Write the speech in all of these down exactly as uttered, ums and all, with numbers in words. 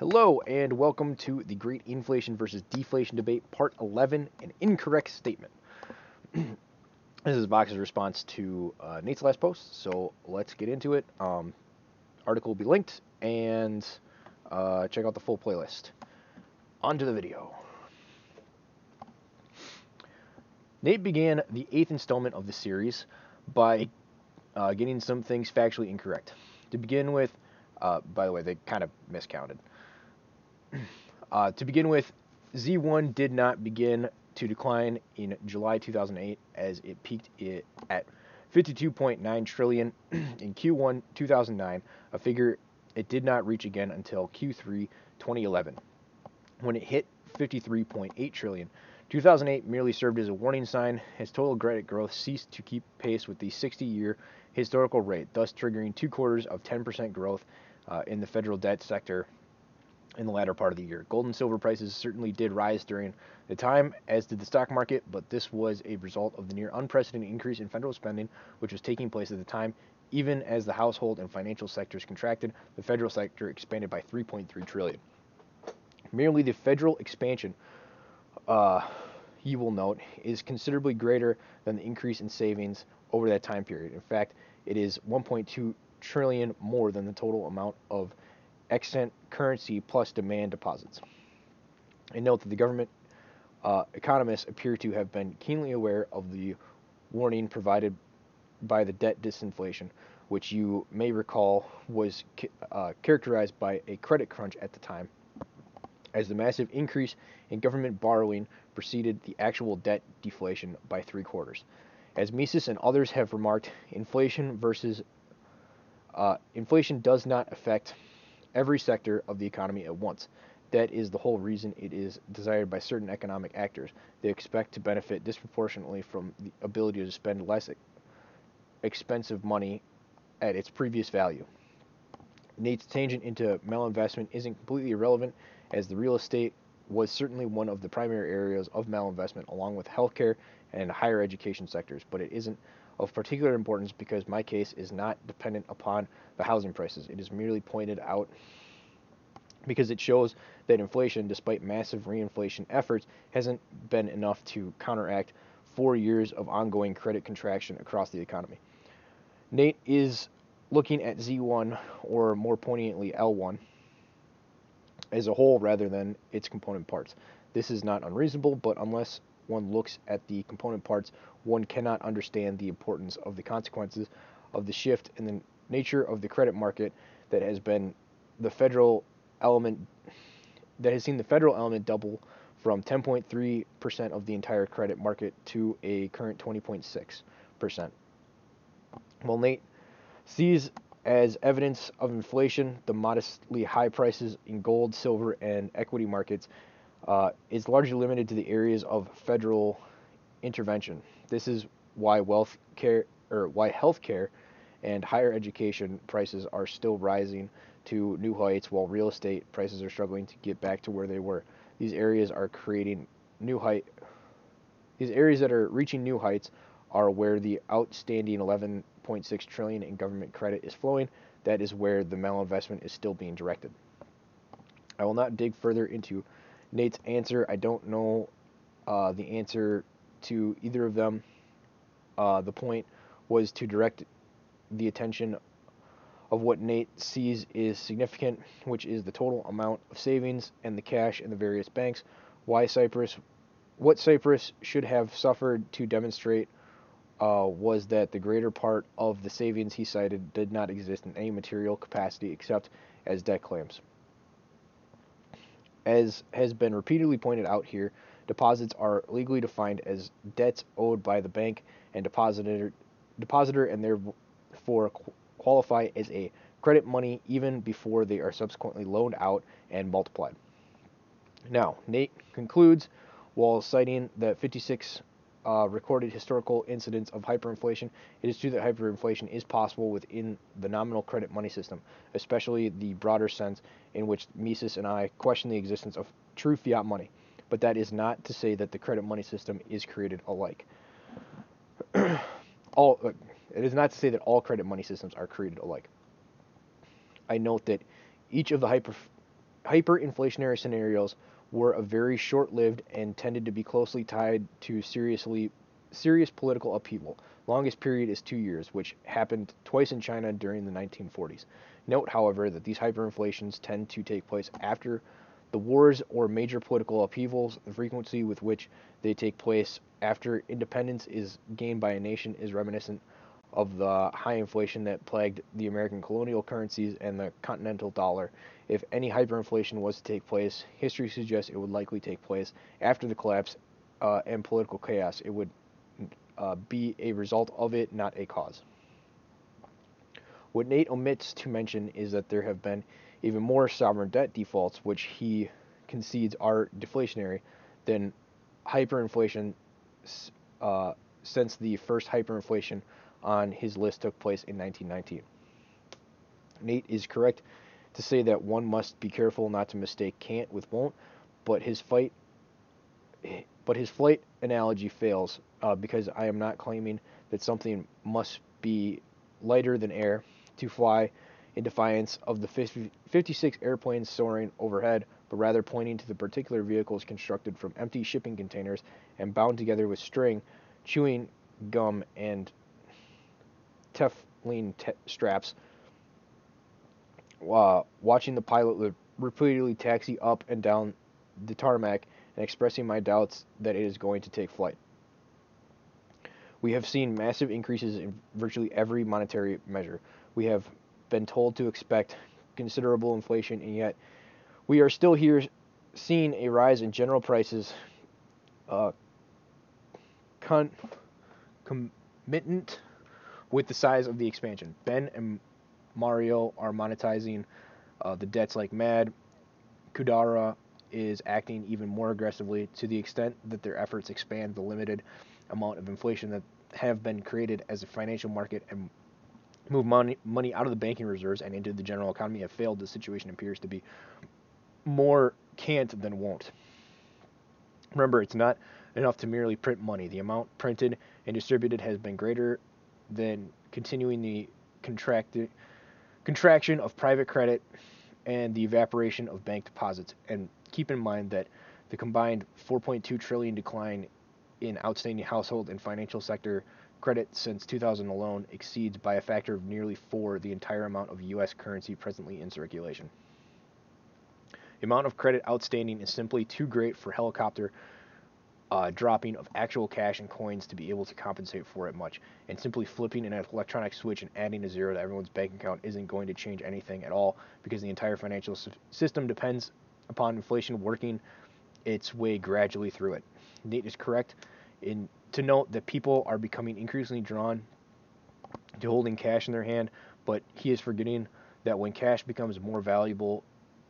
Hello and welcome to the great inflation versus deflation debate, part eleven, an incorrect statement. This is Vox's response to uh, Nate's last post, so let's get into it. Um, article will be linked, and uh, check out the full playlist. On to the video. Nate began the eighth installment of the series by uh, getting some things factually incorrect. To begin with, uh, by the way, they kind of miscounted. Uh, to begin with, Z one did not begin to decline in July two thousand eight as it peaked it at fifty-two point nine trillion dollars in Q one two thousand nine, a figure it did not reach again until Q three twenty eleven, when it hit fifty-three point eight trillion dollars. two thousand eight merely served as a warning sign as total credit growth ceased to keep pace with the sixty-year historical rate, thus triggering two quarters of ten percent growth uh, in the federal debt sector in the latter part of the year. Gold and silver prices certainly did rise during the time, as did the stock market, but this was a result of the near unprecedented increase in federal spending, which was taking place at the time. Even as the household and financial sectors contracted, the federal sector expanded by three point three trillion dollars. Merely the federal expansion, uh, you will note, is considerably greater than the increase in savings over that time period. In fact, it is one point two trillion dollars more than the total amount of extant currency plus demand deposits. And note that the government uh, economists appear to have been keenly aware of the warning provided by the debt disinflation, which you may recall was uh, characterized by a credit crunch at the time, as the massive increase in government borrowing preceded the actual debt deflation by three quarters. As Mises and others have remarked, inflation versus uh, inflation does not affect every sector of the economy at once. That is the whole reason it is desired by certain economic actors. They expect to benefit disproportionately from the ability to spend less expensive money at its previous value. Nate's tangent into malinvestment isn't completely irrelevant, as the real estate was certainly one of the primary areas of malinvestment, along with healthcare and higher education sectors, but it isn't of particular importance because my case is not dependent upon the housing prices. It is merely pointed out because it shows that inflation, despite massive reinflation efforts, hasn't been enough to counteract four years of ongoing credit contraction across the economy. Nate is looking at Z one, or more poignantly L one, as a whole rather than its component parts. This is not unreasonable, but unless one looks at the component parts, one cannot understand the importance of the consequences of the shift in the nature of the credit market that has been the federal element that has seen the federal element double from ten point three percent of the entire credit market to a current twenty point six percent. While Nate sees as evidence of inflation the modestly high prices in gold, silver, and equity markets, Uh, is largely limited to the areas of federal intervention. This is why wealth care or why healthcare and higher education prices are still rising to new heights, while real estate prices are struggling to get back to where they were. These areas are creating new height. These areas that are reaching new heights are where the outstanding eleven point six trillion dollars in government credit is flowing. That is where the malinvestment is still being directed. I will not dig further into Nate's answer. I don't know uh, the answer to either of them. Uh, the point was to direct the attention of what Nate sees is significant, which is the total amount of savings and the cash in the various banks. Why Cyprus, what Cyprus should have suffered to demonstrate uh, was that the greater part of the savings he cited did not exist in any material capacity except as debt claims. As has been repeatedly pointed out here, deposits are legally defined as debts owed by the bank and depositor, depositor and therefore qualify as a credit money even before they are subsequently loaned out and multiplied. Now, Nate concludes, while citing that fifty-six uh, recorded historical incidents of hyperinflation, it is true that hyperinflation is possible within the nominal credit money system, especially the broader sense in which Mises and I question the existence of true fiat money. But that is not to say that the credit money system is created alike. all, uh, it is not to say that all credit money systems are created alike. I note that each of the hyper, hyperinflationary scenarios were a very short-lived and tended to be closely tied to seriously serious political upheaval. Longest period is two years, which happened twice in China during the nineteen forties. Note, however, that these hyperinflations tend to take place after the wars or major political upheavals. The frequency with which they take place after independence is gained by a nation is reminiscent of the high inflation that plagued the American colonial currencies and the continental dollar. If any hyperinflation was to take place, history suggests it would likely take place after the collapse uh, and political chaos. It would uh, be a result of it, not a cause. What Nate omits to mention is that there have been even more sovereign debt defaults, which he concedes are deflationary, than hyperinflation uh, since the first hyperinflation on his list took place in nineteen nineteen. Nate is correct to say that one must be careful not to mistake can't with won't, but his fight, but his flight analogy fails uh, because I am not claiming that something must be lighter than air to fly in defiance of the fifty-six airplanes soaring overhead, but rather pointing to the particular vehicles constructed from empty shipping containers and bound together with string, chewing gum, and Teflon te straps, uh, watching the pilot repeatedly taxi up and down the tarmac and expressing my doubts that it is going to take flight. We have seen massive increases in virtually every monetary measure. We have been told to expect considerable inflation, and yet we are still here seeing a rise in general prices uh, con commitment with the size of the expansion. Ben and Mario are monetizing uh, the debts like mad. Kudara is acting even more aggressively to the extent that their efforts expand the limited amount of inflation that have been created as a financial market and move money, money out of the banking reserves and into the general economy have failed. The situation appears to be more can't than won't. Remember, it's not enough to merely print money. The amount printed and distributed has been greater than continuing the contract contraction of private credit and the evaporation of bank deposits. And keep in mind that the combined four point two trillion decline in outstanding household and financial sector credit since two thousand alone exceeds by a factor of nearly four the entire amount of U S currency presently in circulation. The amount of credit outstanding is simply too great for helicopter uh, dropping of actual cash and coins to be able to compensate for it much, and simply flipping an electronic switch and adding a zero to everyone's bank account isn't going to change anything at all, because the entire financial system depends upon inflation working its way gradually through it. Nate is correct in to note that people are becoming increasingly drawn to holding cash in their hand, but he is forgetting that when cash becomes more valuable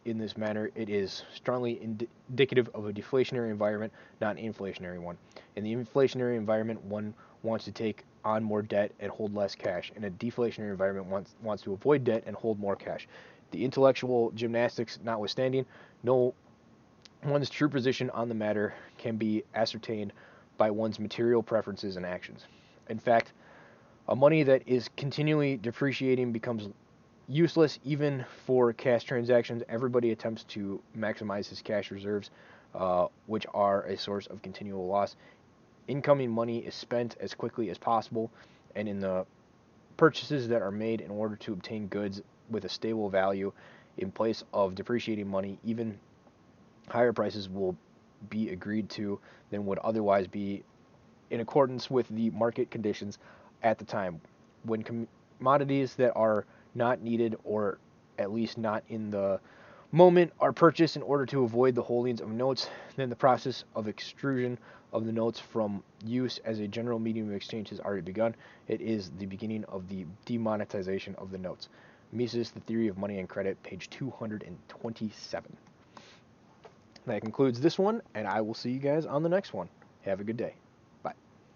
in this manner, it is strongly ind indicative of a deflationary environment, not an inflationary one. In the inflationary environment, one wants to take on more debt and hold less cash. In a deflationary environment, one wants to avoid debt and hold more cash. The intellectual gymnastics notwithstanding, no one's true position on the matter can be ascertained by one's material preferences and actions. In fact, a money that is continually depreciating becomes useless even for cash transactions. Everybody attempts to maximize his cash reserves, uh, which are a source of continual loss. Incoming money is spent as quickly as possible and in the purchases that are made in order to obtain goods with a stable value in place of depreciating money. Even higher prices will be agreed to than would otherwise be in accordance with the market conditions at the time. When com commodities that are not needed, or at least not in the moment, are purchased in order to avoid the holdings of notes, then the process of extrusion of the notes from use as a general medium of exchange has already begun. It is the beginning of the demonetization of the notes. Mises, The Theory of Money and Credit, page two hundred twenty-seven. That concludes this one, and I will see you guys on the next one. Have a good day.